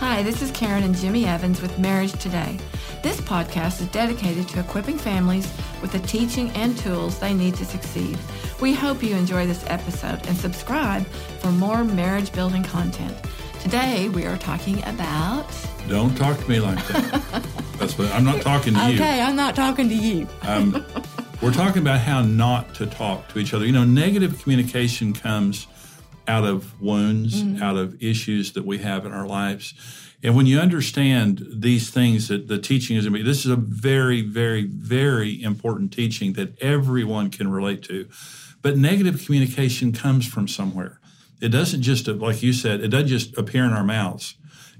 Hi, this is Karen and Jimmy Evans with Marriage Today. This podcast is dedicated to equipping families with the teaching and tools they need to succeed. We hope you enjoy this episode and subscribe for more marriage-building content. Today, we are talking about... Don't talk to me like that. That's what, I'm not talking to you. Okay, I'm not talking to you. We're talking about how not to talk to each other. You know, negative communication comes out of wounds, out of issues that we have in our lives. And when you understand these things that the teaching is going to be, this is a very, very, very important teaching that everyone can relate to. But negative communication comes from somewhere. It doesn't just, like you said, it doesn't just appear in our mouths.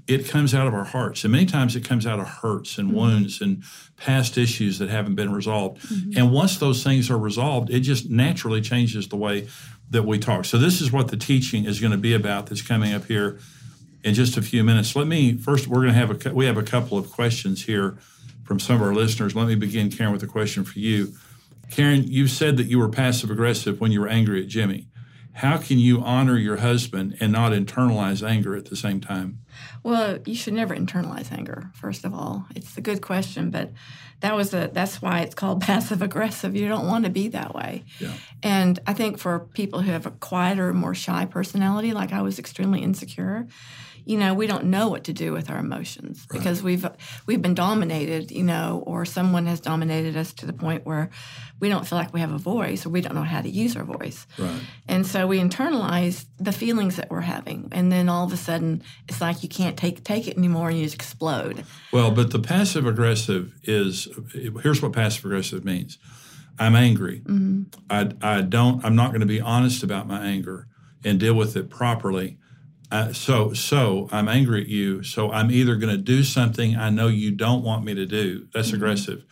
It comes out of our hearts. And many times it comes out of hurts and wounds and past issues that haven't been resolved. And once those things are resolved, it just naturally changes the way that we talk. So this is what the teaching is going to be about that's coming up here in just a few minutes. Let me, first, we have a couple of questions here from some of our listeners. Let me begin, Karen, with a question for you. Karen, you said that you were passive-aggressive when you were angry at Jimmy. How can you honor your husband and not internalize anger at the same time? Well, you should never internalize anger, first of all. It's a good question, but that's why it's called passive-aggressive. You don't want to be that way. Yeah. And I think for people who have a quieter, more shy personality, like I was extremely insecure, you know, we don't know what to do with our emotions because we've been dominated, you know, or someone has dominated us to the point where we don't feel like we have a voice or we don't know how to use our voice. Right. And so we internalize the feelings that we're having. And then all of a sudden, it's like you can't take it anymore and you just explode. Well, but the passive-aggressive is, here's what passive-aggressive means. I'm angry. I'm not going to be honest about my anger and deal with it properly. So I'm angry at you, so I'm either going to do something I know you don't want me to do, that's aggressive,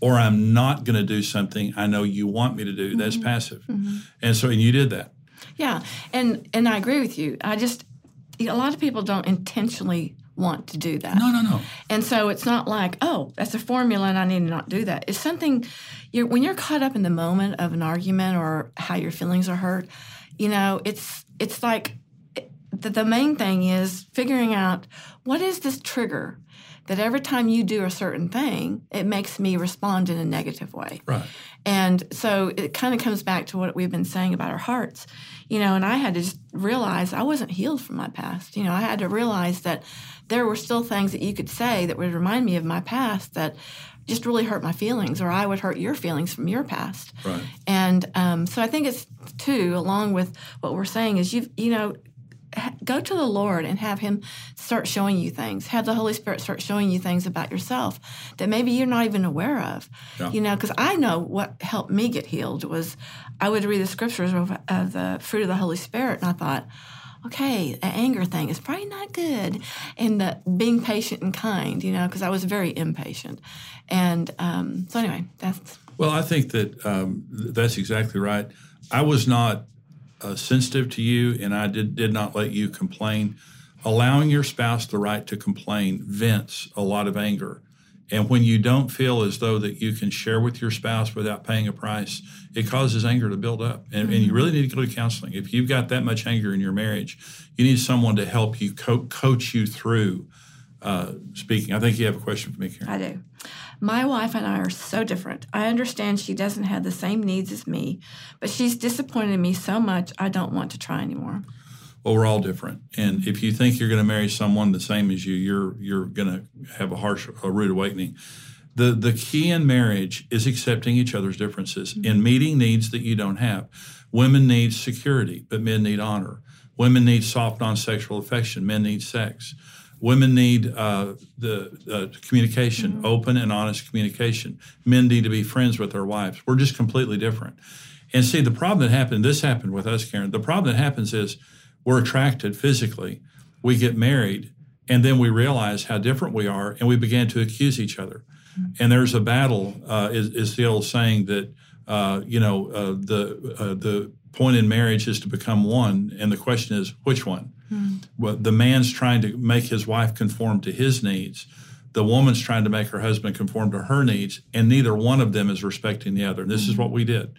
or I'm not going to do something I know you want me to do, that's passive. And so you did that. Yeah, and I agree with you. A lot of people don't intentionally want to do that. No. And so it's not like, that's a formula and I need to not do that. It's something, when you're caught up in the moment of an argument or how your feelings are hurt, you know, it's like... The main thing is figuring out what is this trigger that every time you do a certain thing, it makes me respond in a negative way. Right. And so it kind of comes back to what we've been saying about our hearts, you know, and I had to just realize I wasn't healed from my past. You know, I had to realize that there were still things that you could say that would remind me of my past that just really hurt my feelings, or I would hurt your feelings from your past. Right. And so I think it's, too, along with what we're saying is, go to the Lord and have him start showing you things. Have the Holy Spirit start showing you things about yourself that maybe you're not even aware of. Yeah. You know, because I know what helped me get healed was I would read the scriptures of the fruit of the Holy Spirit, and I thought, okay, the anger thing is probably not good. And being patient and kind, you know, because I was very impatient. And so anyway, that's... Well, I think that that's exactly right. I was not... sensitive to you, and I did not let you complain. Allowing your spouse the right to complain vents a lot of anger. And when you don't feel as though that you can share with your spouse without paying a price, it causes anger to build up. And you really need to go to counseling. If you've got that much anger in your marriage, you need someone to help you coach you through speaking. I think you have a question for me, Karen. I do. My wife and I are so different. I understand she doesn't have the same needs as me, but she's disappointed me so much I don't want to try anymore. Well, we're all different. And if you think you're going to marry someone the same as you, you're going to have a rude awakening. The key in marriage is accepting each other's differences and meeting needs that you don't have. Women need security, but men need honor. Women need soft, non-sexual affection. Men need sex. Women need communication, open and honest communication. Men need to be friends with their wives. We're just completely different. And see, the problem that happened, this happened with us, Karen, the problem that happens is we're attracted physically. We get married, And then we realized how different we are, and we began to accuse each other. And there's a battle, is the old saying that, the point in marriage is to become one, and the question is, which one? Well, the man's trying to make his wife conform to his needs. The woman's trying to make her husband conform to her needs, and neither one of them is respecting the other. And this is what we did.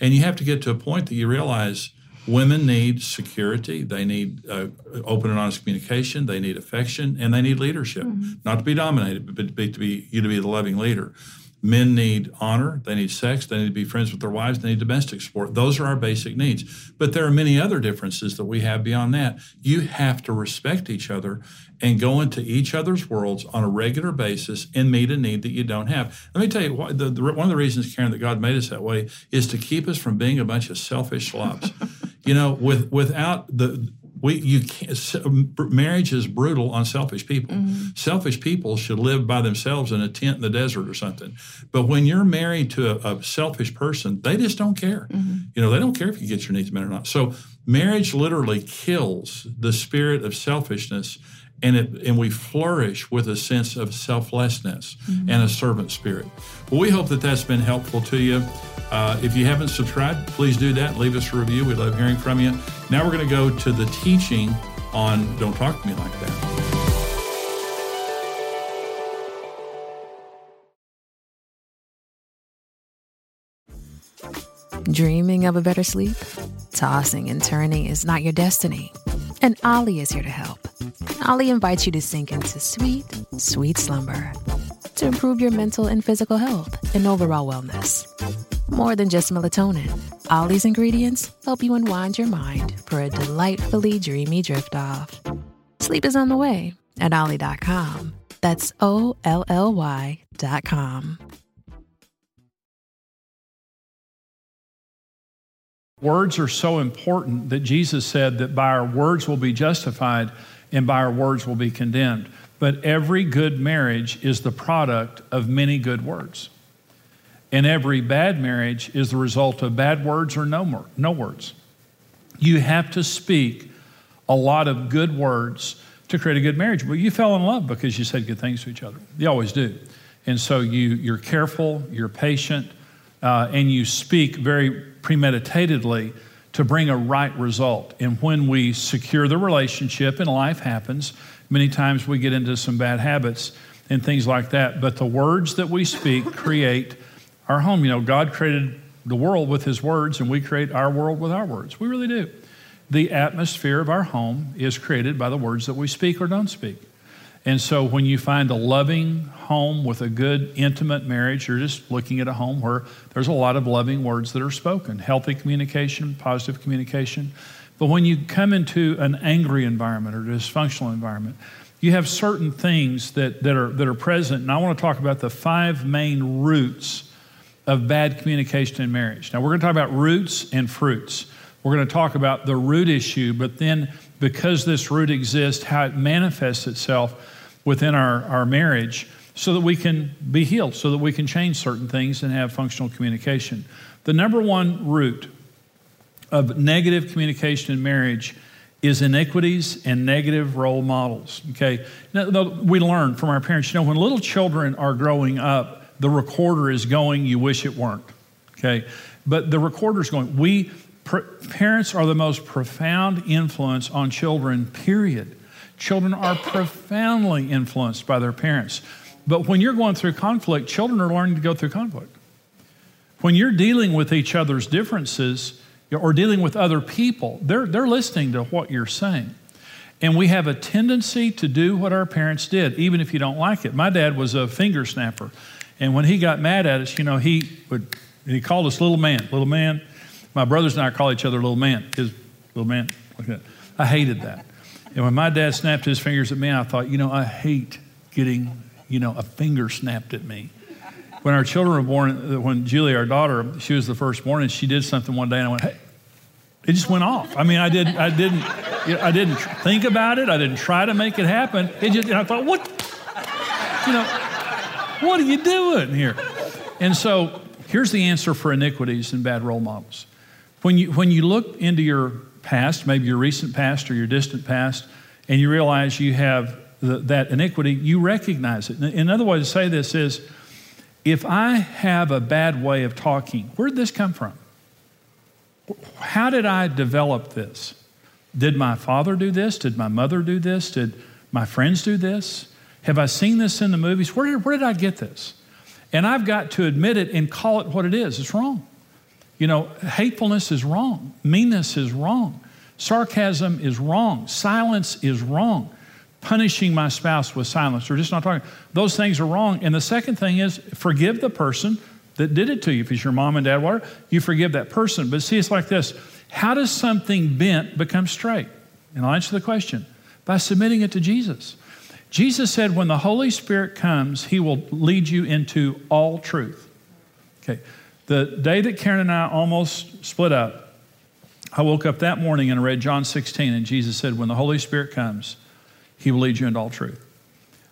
And you have to get to a point that you realize women need security. They need open and honest communication. They need affection, and they need leadership. Not to be dominated, but to be the loving leader. Men need honor. They need sex. They need to be friends with their wives. They need domestic support. Those are our basic needs. But there are many other differences that we have beyond that. You have to respect each other and go into each other's worlds on a regular basis and meet a need that you don't have. Let me tell you, why, one of the reasons, Karen, that God made us that way is to keep us from being a bunch of selfish slobs. Marriage is brutal on selfish people. Selfish people should live by themselves in a tent in the desert or something. But when you're married to a selfish person, they just don't care. They don't care if you get your needs met or not. So marriage literally kills the spirit of selfishness, and we flourish with a sense of selflessness and a servant spirit. Well, we hope that that's been helpful to you. If you haven't subscribed, please do that. Leave us a review. We'd love hearing from you. Now we're going to go to the teaching on Don't Talk to Me Like That. Dreaming of a better sleep? Tossing and turning is not your destiny. And Ollie is here to help. Ollie invites you to sink into sweet, sweet slumber to improve your mental and physical health and overall wellness. More than just melatonin, Ollie's ingredients help you unwind your mind for a delightfully dreamy drift off. Sleep is on the way at Ollie.com. That's OLLY.com. Words are so important that Jesus said that by our words we'll be justified and by our words we'll be condemned. But every good marriage is the product of many good words. And every bad marriage is the result of bad words or no words. You have to speak a lot of good words to create a good marriage. Well, you fell in love because you said good things to each other. You always do. And so you're careful, you're patient, and you speak very premeditatedly to bring a right result. And when we secure the relationship, and life happens, many times we get into some bad habits and things like that. But the words that we speak create our home. God created the world with his words, and we create our world with our words. We really do. The atmosphere of our home is created by the words that we speak or don't speak. And so when you find a loving home with a good, intimate marriage, you're just looking at a home where there's a lot of loving words that are spoken, healthy communication, positive communication. But when you come into an angry environment or dysfunctional environment, you have certain things that are present. And I want to talk about the five main roots of bad communication in marriage. Now, we're going to talk about roots and fruits. We're going to talk about the root issue, but then because this root exists, how it manifests itself within our marriage so that we can be healed, so that we can change certain things and have functional communication. The number one root of negative communication in marriage is iniquities and negative role models, okay? Now, we learn from our parents, when little children are growing up, the recorder is going, you wish it weren't, okay? But the recorder's going, Parents are the most profound influence on children, period. Children are profoundly influenced by their parents. But when you're going through conflict, children are learning to go through conflict. When you're dealing with each other's differences or dealing with other people, they're listening to what you're saying. And we have a tendency to do what our parents did, even if you don't like it. My dad was a finger snapper. And when he got mad at us, he called us little man, little man. My brothers and I call each other little man. His little man. I hated that. And when my dad snapped his fingers at me, I thought, I hate getting, a finger snapped at me. When our children were born, when Julie, our daughter, she was the firstborn, and she did something one day, and I went, hey, it just went off. I mean, I didn't think about it. I didn't try to make it happen. And I thought, what are you doing here? And so here's the answer for iniquities and bad role models. When you look into your past, maybe your recent past or your distant past, and you realize you have that iniquity, you recognize it. Another way to say this is, if I have a bad way of talking, where did this come from? How did I develop this? Did my father do this? Did my mother do this? Did my friends do this? Have I seen this in the movies? Where did I get this? And I've got to admit it and call it what it is. It's wrong. You know, hatefulness is wrong. Meanness is wrong. Sarcasm is wrong. Silence is wrong. Punishing my spouse with silence or just not talking. Those things are wrong. And the second thing is, forgive the person that did it to you. If it's your mom and dad, whatever, you forgive that person. But see, it's like this. How does something bent become straight? And I'll answer the question. By submitting it to Jesus. Jesus said, when the Holy Spirit comes, he will lead you into all truth. Okay. The day that Karen and I almost split up, I woke up that morning and I read John 16, and Jesus said, when the Holy Spirit comes, he will lead you into all truth.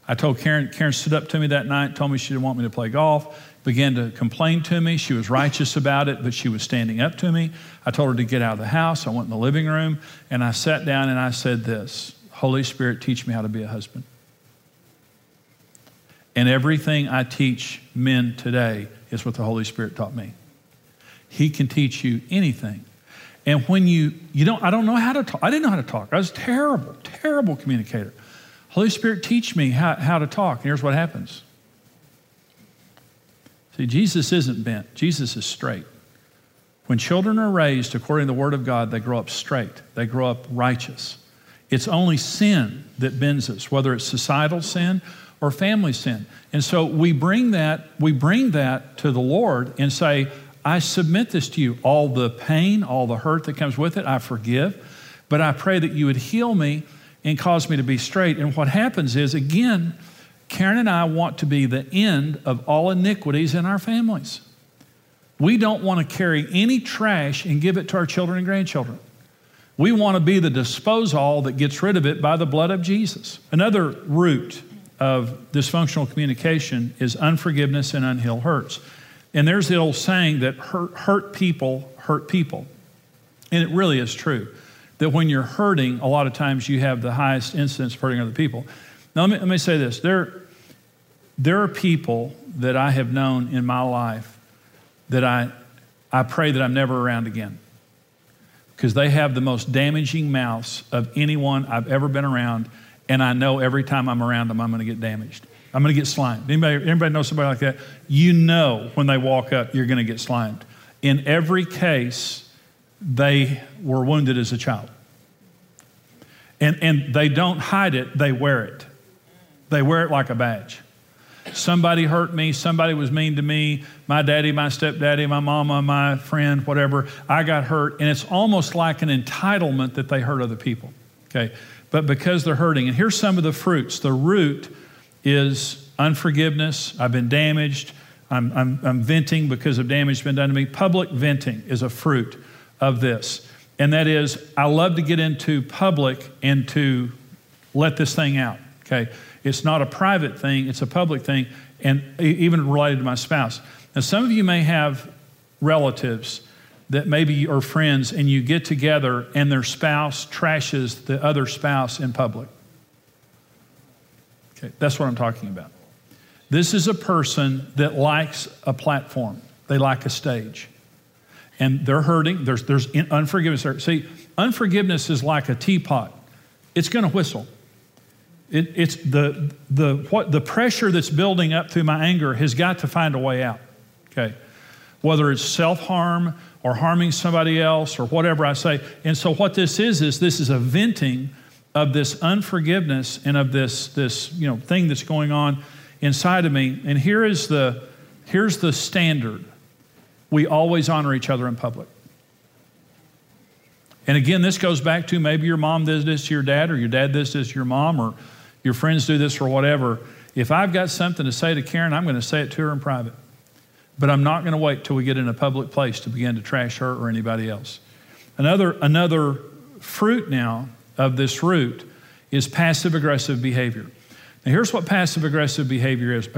I told Karen, Karen stood up to me that night, told me she didn't want me to play golf, began to complain to me. She was righteous about it, but she was standing up to me. I told her to get out of the house. I went in the living room, and I sat down and I said this, Holy Spirit, teach me how to be a husband. And everything I teach men today is what the Holy Spirit taught me. He can teach you anything. And when I don't know how to talk. I didn't know how to talk. I was terrible communicator. Holy Spirit, teach me how to talk. And here's what happens. See, Jesus isn't bent. Jesus is straight. When children are raised according to the Word of God, they grow up straight. They grow up righteous. It's only sin that bends us, whether it's societal sin or family sin. And so we bring that to the Lord and say, I submit this to you. All the pain, all the hurt that comes with it, I forgive. But I pray that you would heal me and cause me to be straight. And what happens is, again, Karen and I want to be the end of all iniquities in our families. We don't want to carry any trash and give it to our children and grandchildren. We want to be the disposal that gets rid of it by the blood of Jesus. Another root of dysfunctional communication is unforgiveness and unhealed hurts. And there's the old saying that hurt people hurt people. And it really is true that when you're hurting, a lot of times you have the highest incidence of hurting other people. Now, let me say this. There are people that I have known in my life that I pray that I'm never around again, because they have the most damaging mouths of anyone I've ever been around. And I know every time I'm around them, I'm going to get damaged. I'm going to get slimed. Anybody know somebody like that? You know when they walk up, you're going to get slimed. In every case, they were wounded as a child. And they don't hide it, they wear it. They wear it like a badge. Somebody hurt me, somebody was mean to me, my daddy, my stepdaddy, my mama, my friend, whatever, I got hurt. And it's almost like an entitlement that they hurt other people, okay? But because they're hurting. And here's some of the fruits. The root is unforgiveness. I've been damaged. I'm venting because of damage that's been done to me. Public venting is a fruit of this. And that is, I love to get into public and to let this thing out, okay? It's not a private thing, it's a public thing, and even related to my spouse. Now, some of you may have relatives that maybe are friends, and you get together and their spouse trashes the other spouse in public. Okay, that's what I'm talking about. This is a person that likes a platform. They like a stage. And they're hurting. There's unforgiveness. See, unforgiveness is like a teapot. It's going to whistle. It's the pressure that's building up through my anger has got to find a way out, okay? Whether it's self-harm or harming somebody else or whatever I say. And so what this is this is a venting of this unforgiveness and of this thing that's going on inside of me. And here's the standard. We always honor each other in public. And again, this goes back to maybe your mom does this to your dad, or your dad does this to your mom, or your friends do this or whatever. If I've got something to say to Karen, I'm going to say it to her in private. But I'm not going to wait till we get in a public place to begin to trash her or anybody else. Another fruit now of this root is passive-aggressive behavior. Now, here's what passive-aggressive behavior is.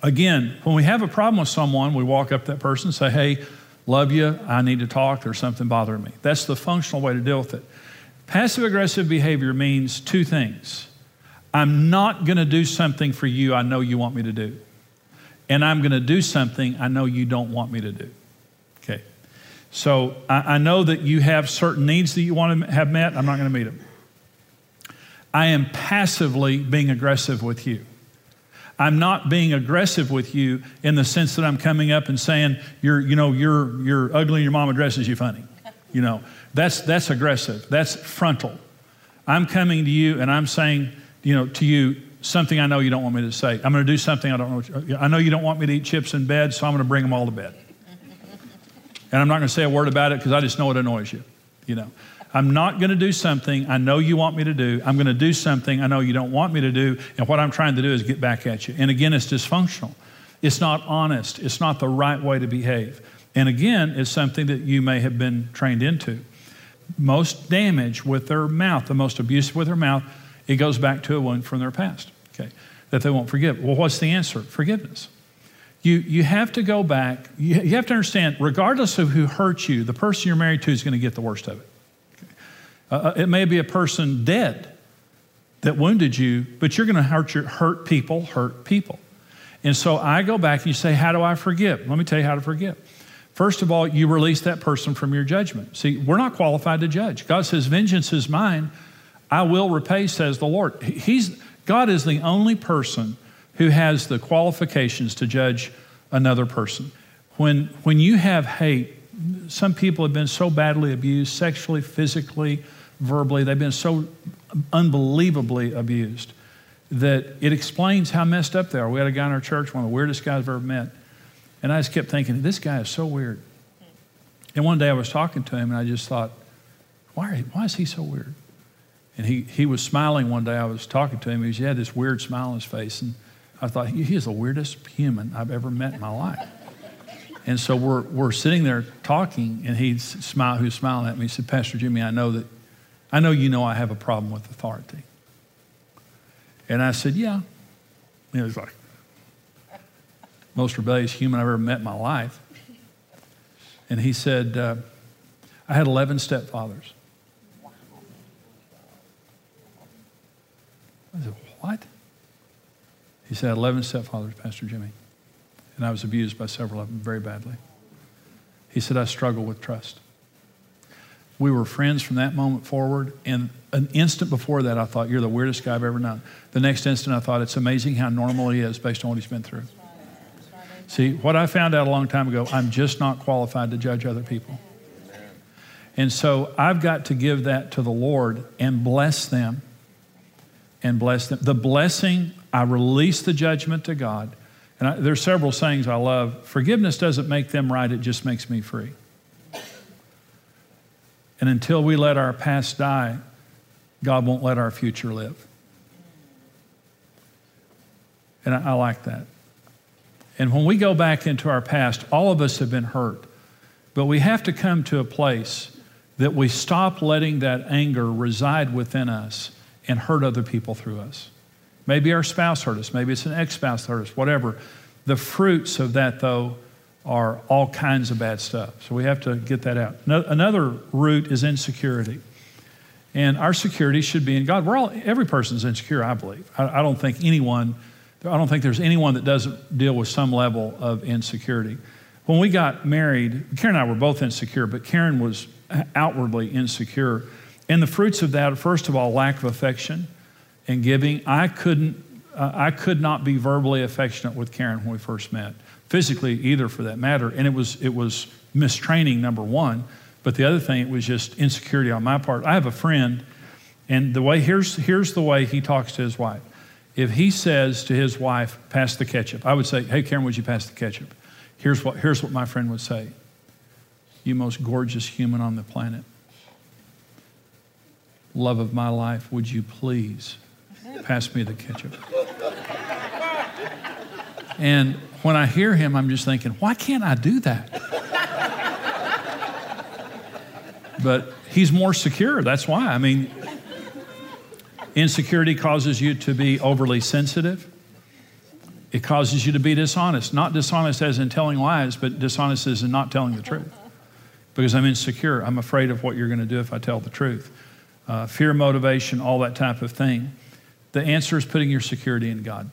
Again, when we have a problem with someone, we walk up to that person and say, hey, love you, I need to talk, there's something bothering me. That's the functional way to deal with it. Passive-aggressive behavior means two things. I'm not going to do something for you I know you want me to do. And I'm going to do something I know you don't want me to do. Okay. So I know that you have certain needs that you want to have met. I'm not going to meet them. I am passively being aggressive with you. I'm not being aggressive with you in the sense that I'm coming up and saying, you're ugly and your mama dresses you funny. You know, that's aggressive. That's frontal. I'm coming to you and I'm saying, to you something I know you don't want me to say. I'm going to do something I don't know. I know you don't want me to eat chips in bed, so I'm going to bring them all to bed. And I'm not going to say a word about it because I just know it annoys you. I'm not going to do something I know you want me to do. I'm going to do something I know you don't want me to do. And what I'm trying to do is get back at you. And again, it's dysfunctional. It's not honest. It's not the right way to behave. And again, it's something that you may have been trained into. Most damage with their mouth, the most abusive with their mouth, it goes back to a wound from their past, okay, that they won't forgive. Well, what's the answer? Forgiveness. You have to go back. You have to understand, regardless of who hurt you, the person you're married to is going to get the worst of it. It may be a person dead that wounded you, but you're going to hurt people. And so I go back and you say, how do I forgive? Let me tell you how to forgive. First of all, you release that person from your judgment. See, we're not qualified to judge. God says, vengeance is mine. I will repay, says the Lord. God is the only person who has the qualifications to judge another person. When you have hate, some people have been so badly abused, sexually, physically, verbally. They've been so unbelievably abused that it explains how messed up they are. We had a guy in our church, one of the weirdest guys I've ever met. And I just kept thinking, this guy is so weird. And one day I was talking to him and I just thought, why is he so weird? And he was smiling one day. I was talking to him. He had this weird smile on his face. And I thought, he is the weirdest human I've ever met in my life. And so we're sitting there talking, and he was smiling at me. He said, Pastor Jimmy, I know I have a problem with authority. And I said, yeah. And he was like, most rebellious human I've ever met in my life. And he said, I had 11 stepfathers. Wow. I said, what? He said, 11 stepfathers, Pastor Jimmy. And I was abused by several of them very badly. He said, I struggle with trust. We were friends from that moment forward. And an instant before that, I thought, you're the weirdest guy I've ever known. The next instant, I thought, it's amazing how normal he is based on what he's been through. See, what I found out a long time ago, I'm just not qualified to judge other people. And so I've got to give that to the Lord and bless them. The blessing, I release the judgment to God. And there's several sayings I love. Forgiveness doesn't make them right, it just makes me free. And until we let our past die, God won't let our future live. And I like that. And when we go back into our past, all of us have been hurt. But we have to come to a place that we stop letting that anger reside within us and hurt other people through us. Maybe our spouse hurt us. Maybe it's an ex-spouse that hurt us, whatever. The fruits of that, though, are all kinds of bad stuff. So we have to get that out. Another root is insecurity. And our security should be in God. Every person's insecure, I believe. I don't think there's anyone that doesn't deal with some level of insecurity. When we got married, Karen and I were both insecure, but Karen was outwardly insecure. And the fruits of that, first of all, lack of affection and giving. I could not be verbally affectionate with Karen when we first met, physically either for that matter. And it was mistraining, number one. But the other thing, it was just insecurity on my part. I have a friend, and the way here's the way he talks to his wife. If he says to his wife, pass the ketchup, I would say, hey, Karen, would you pass the ketchup? Here's what my friend would say. You most gorgeous human on the planet. Love of my life, would you please pass me the ketchup? And when I hear him, I'm just thinking, why can't I do that? But he's more secure, that's why. I mean, insecurity causes you to be overly sensitive. It causes you to be dishonest. Not dishonest as in telling lies, but dishonest as in not telling the truth. Because I'm insecure. I'm afraid of what you're going to do if I tell the truth. Fear, motivation, all that type of thing. The answer is putting your security in God.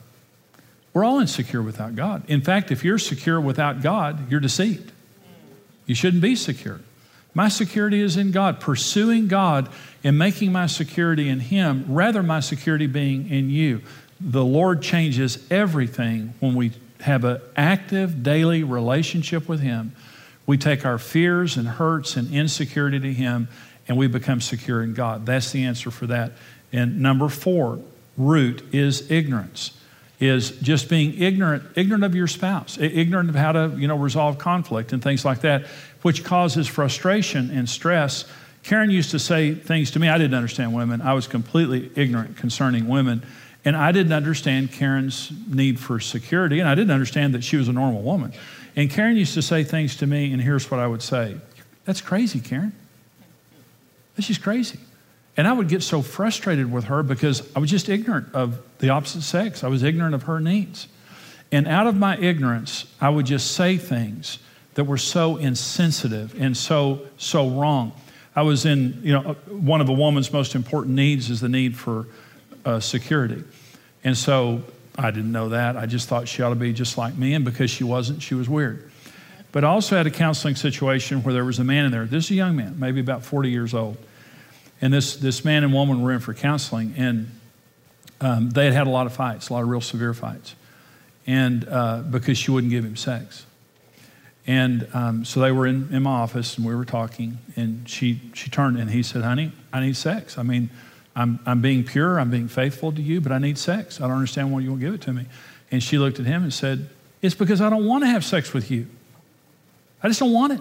We're all insecure without God. In fact, if you're secure without God, you're deceived. You shouldn't be secure. My security is in God. Pursuing God and making my security in Him, rather my security being in you. The Lord changes everything when we have an active daily relationship with Him. We take our fears and hurts and insecurity to Him, and we become secure in God. That's the answer for that. And number 4, root is ignorance, is just being ignorant of your spouse, ignorant of how to, resolve conflict and things like that, which causes frustration and stress. Karen used to say things to me. I didn't understand women. I was completely ignorant concerning women. And I didn't understand Karen's need for security. And I didn't understand that she was a normal woman. And Karen used to say things to me, and here's what I would say. That's crazy, Karen. She's crazy. And I would get so frustrated with her because I was just ignorant of the opposite sex. I was ignorant of her needs. And out of my ignorance, I would just say things that were so insensitive and so wrong. I was in, one of a woman's most important needs is the need for security. And so I didn't know that. I just thought she ought to be just like me. And because she wasn't, she was weird. But I also had a counseling situation where there was a man in there. This is a young man, maybe about 40 years old. And this man and woman were in for counseling, and they had had a lot of fights, a lot of real severe fights, and because she wouldn't give him sex. And so they were in my office, and we were talking, and she turned, and he said, honey, I need sex. I mean, I'm being pure, I'm being faithful to you, but I need sex. I don't understand why you won't give it to me. And she looked at him and said, it's because I don't want to have sex with you. I just don't want it.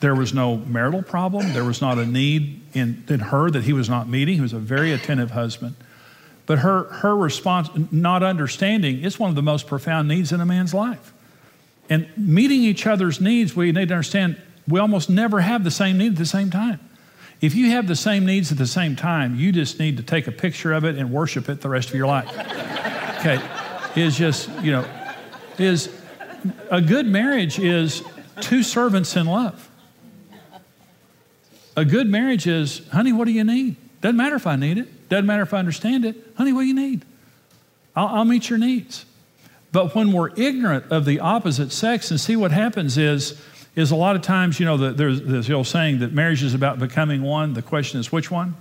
There was no marital problem. There was not a need in her that he was not meeting. He was a very attentive husband. But her response, not understanding, it's one of the most profound needs in a man's life. And meeting each other's needs, we need to understand, we almost never have the same need at the same time. If you have the same needs at the same time, you just need to take a picture of it and worship it the rest of your life. Okay, a good marriage is two servants in love. A good marriage is, honey, what do you need? Doesn't matter if I need it. Doesn't matter if I understand it. Honey, what do you need? I'll meet your needs. But when we're ignorant of the opposite sex, and see what happens is a lot of times, there's the old saying that marriage is about becoming one. The question is, which one?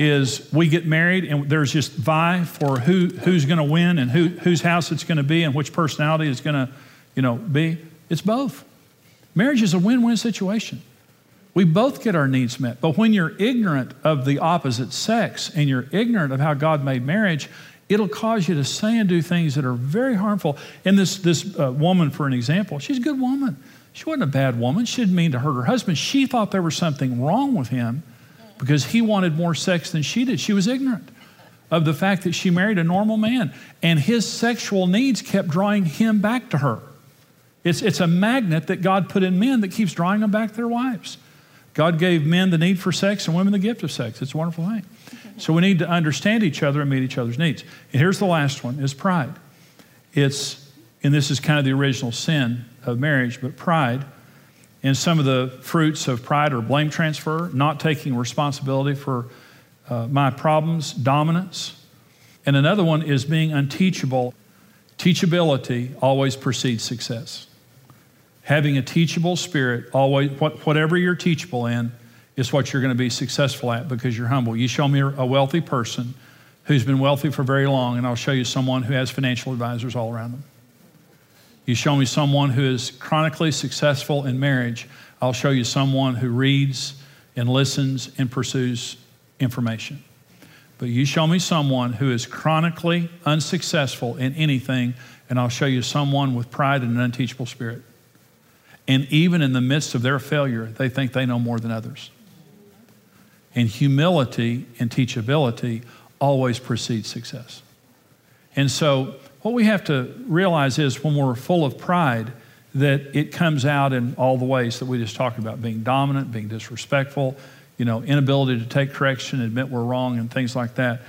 Is we get married and there's just vie for who's going to win and whose house it's going to be and which personality it's going to, be. It's both. Marriage is a win-win situation. We both get our needs met. But when you're ignorant of the opposite sex and you're ignorant of how God made marriage, it'll cause you to say and do things that are very harmful. And this woman, for an example, she's a good woman. She wasn't a bad woman. She didn't mean to hurt her husband. She thought there was something wrong with him because he wanted more sex than she did. She was ignorant of the fact that she married a normal man, and his sexual needs kept drawing him back to her. It's a magnet that God put in men that keeps drawing them back to their wives. God gave men the need for sex and women the gift of sex. It's a wonderful thing. So we need to understand each other and meet each other's needs. And here's the last one, is pride. And this is kind of the original sin of marriage, but pride. And some of the fruits of pride are blame transfer, not taking responsibility for my problems, dominance. And another one is being unteachable. Teachability always precedes success. Having a teachable spirit, always whatever you're teachable in is what you're going to be successful at because you're humble. You show me a wealthy person who's been wealthy for very long, and I'll show you someone who has financial advisors all around them. You show me someone who is chronically successful in marriage, I'll show you someone who reads and listens and pursues information. But you show me someone who is chronically unsuccessful in anything, and I'll show you someone with pride and an unteachable spirit. And even in the midst of their failure, they think they know more than others. And humility and teachability always precedes success. And so what we have to realize is when we're full of pride, that it comes out in all the ways that we just talked about, being dominant, being disrespectful, inability to take correction, admit we're wrong, and things like that.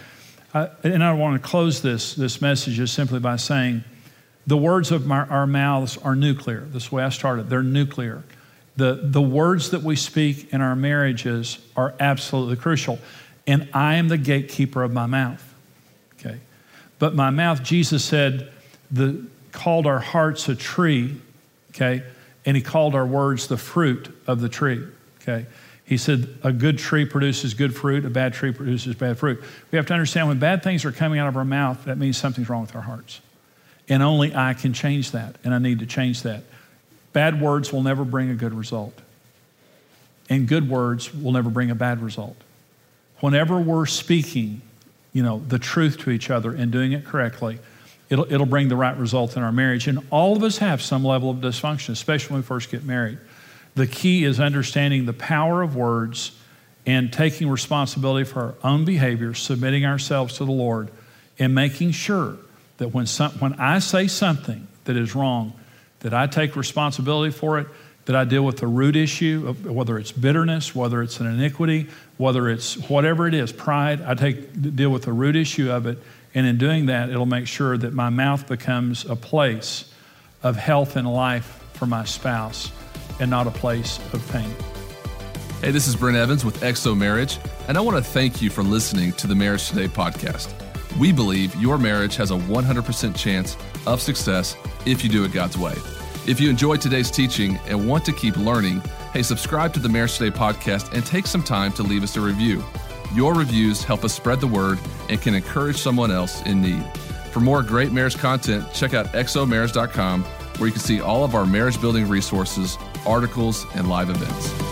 I want to close this message just simply by saying the words of our mouths are nuclear. This is the way I started. They're nuclear. The words that we speak in our marriages are absolutely crucial. and I am the gatekeeper of my mouth. Okay. But my mouth, Jesus said, called our hearts a tree, okay, and he called our words the fruit of the tree, okay. He said a good tree produces good fruit, a bad tree produces bad fruit. We have to understand when bad things are coming out of our mouth, that means something's wrong with our hearts. And only I can change that, and I need to change that. Bad words will never bring a good result. And good words will never bring a bad result. Whenever we're speaking, you know, the truth to each other and doing it correctly, it'll bring the right result in our marriage. And all of us have some level of dysfunction, especially when we first get married. The key is understanding the power of words and taking responsibility for our own behavior, submitting ourselves to the Lord, and making sure that when I say something that is wrong, that I take responsibility for it, that I deal with the root issue, whether it's bitterness, whether it's an iniquity, whether it's whatever it is, pride, I deal with the root issue of it. And in doing that, it'll make sure that my mouth becomes a place of health and life for my spouse and not a place of pain. Hey, this is Brent Evans with XO Marriage, and I want to thank you for listening to the Marriage Today podcast. We believe your marriage has a 100% chance of success if you do it God's way. If you enjoyed today's teaching and want to keep learning, hey, subscribe to the Marriage Today podcast and take some time to leave us a review. Your reviews help us spread the word and can encourage someone else in need. For more great marriage content, check out xomarriage.com, where you can see all of our marriage building resources, articles, and live events.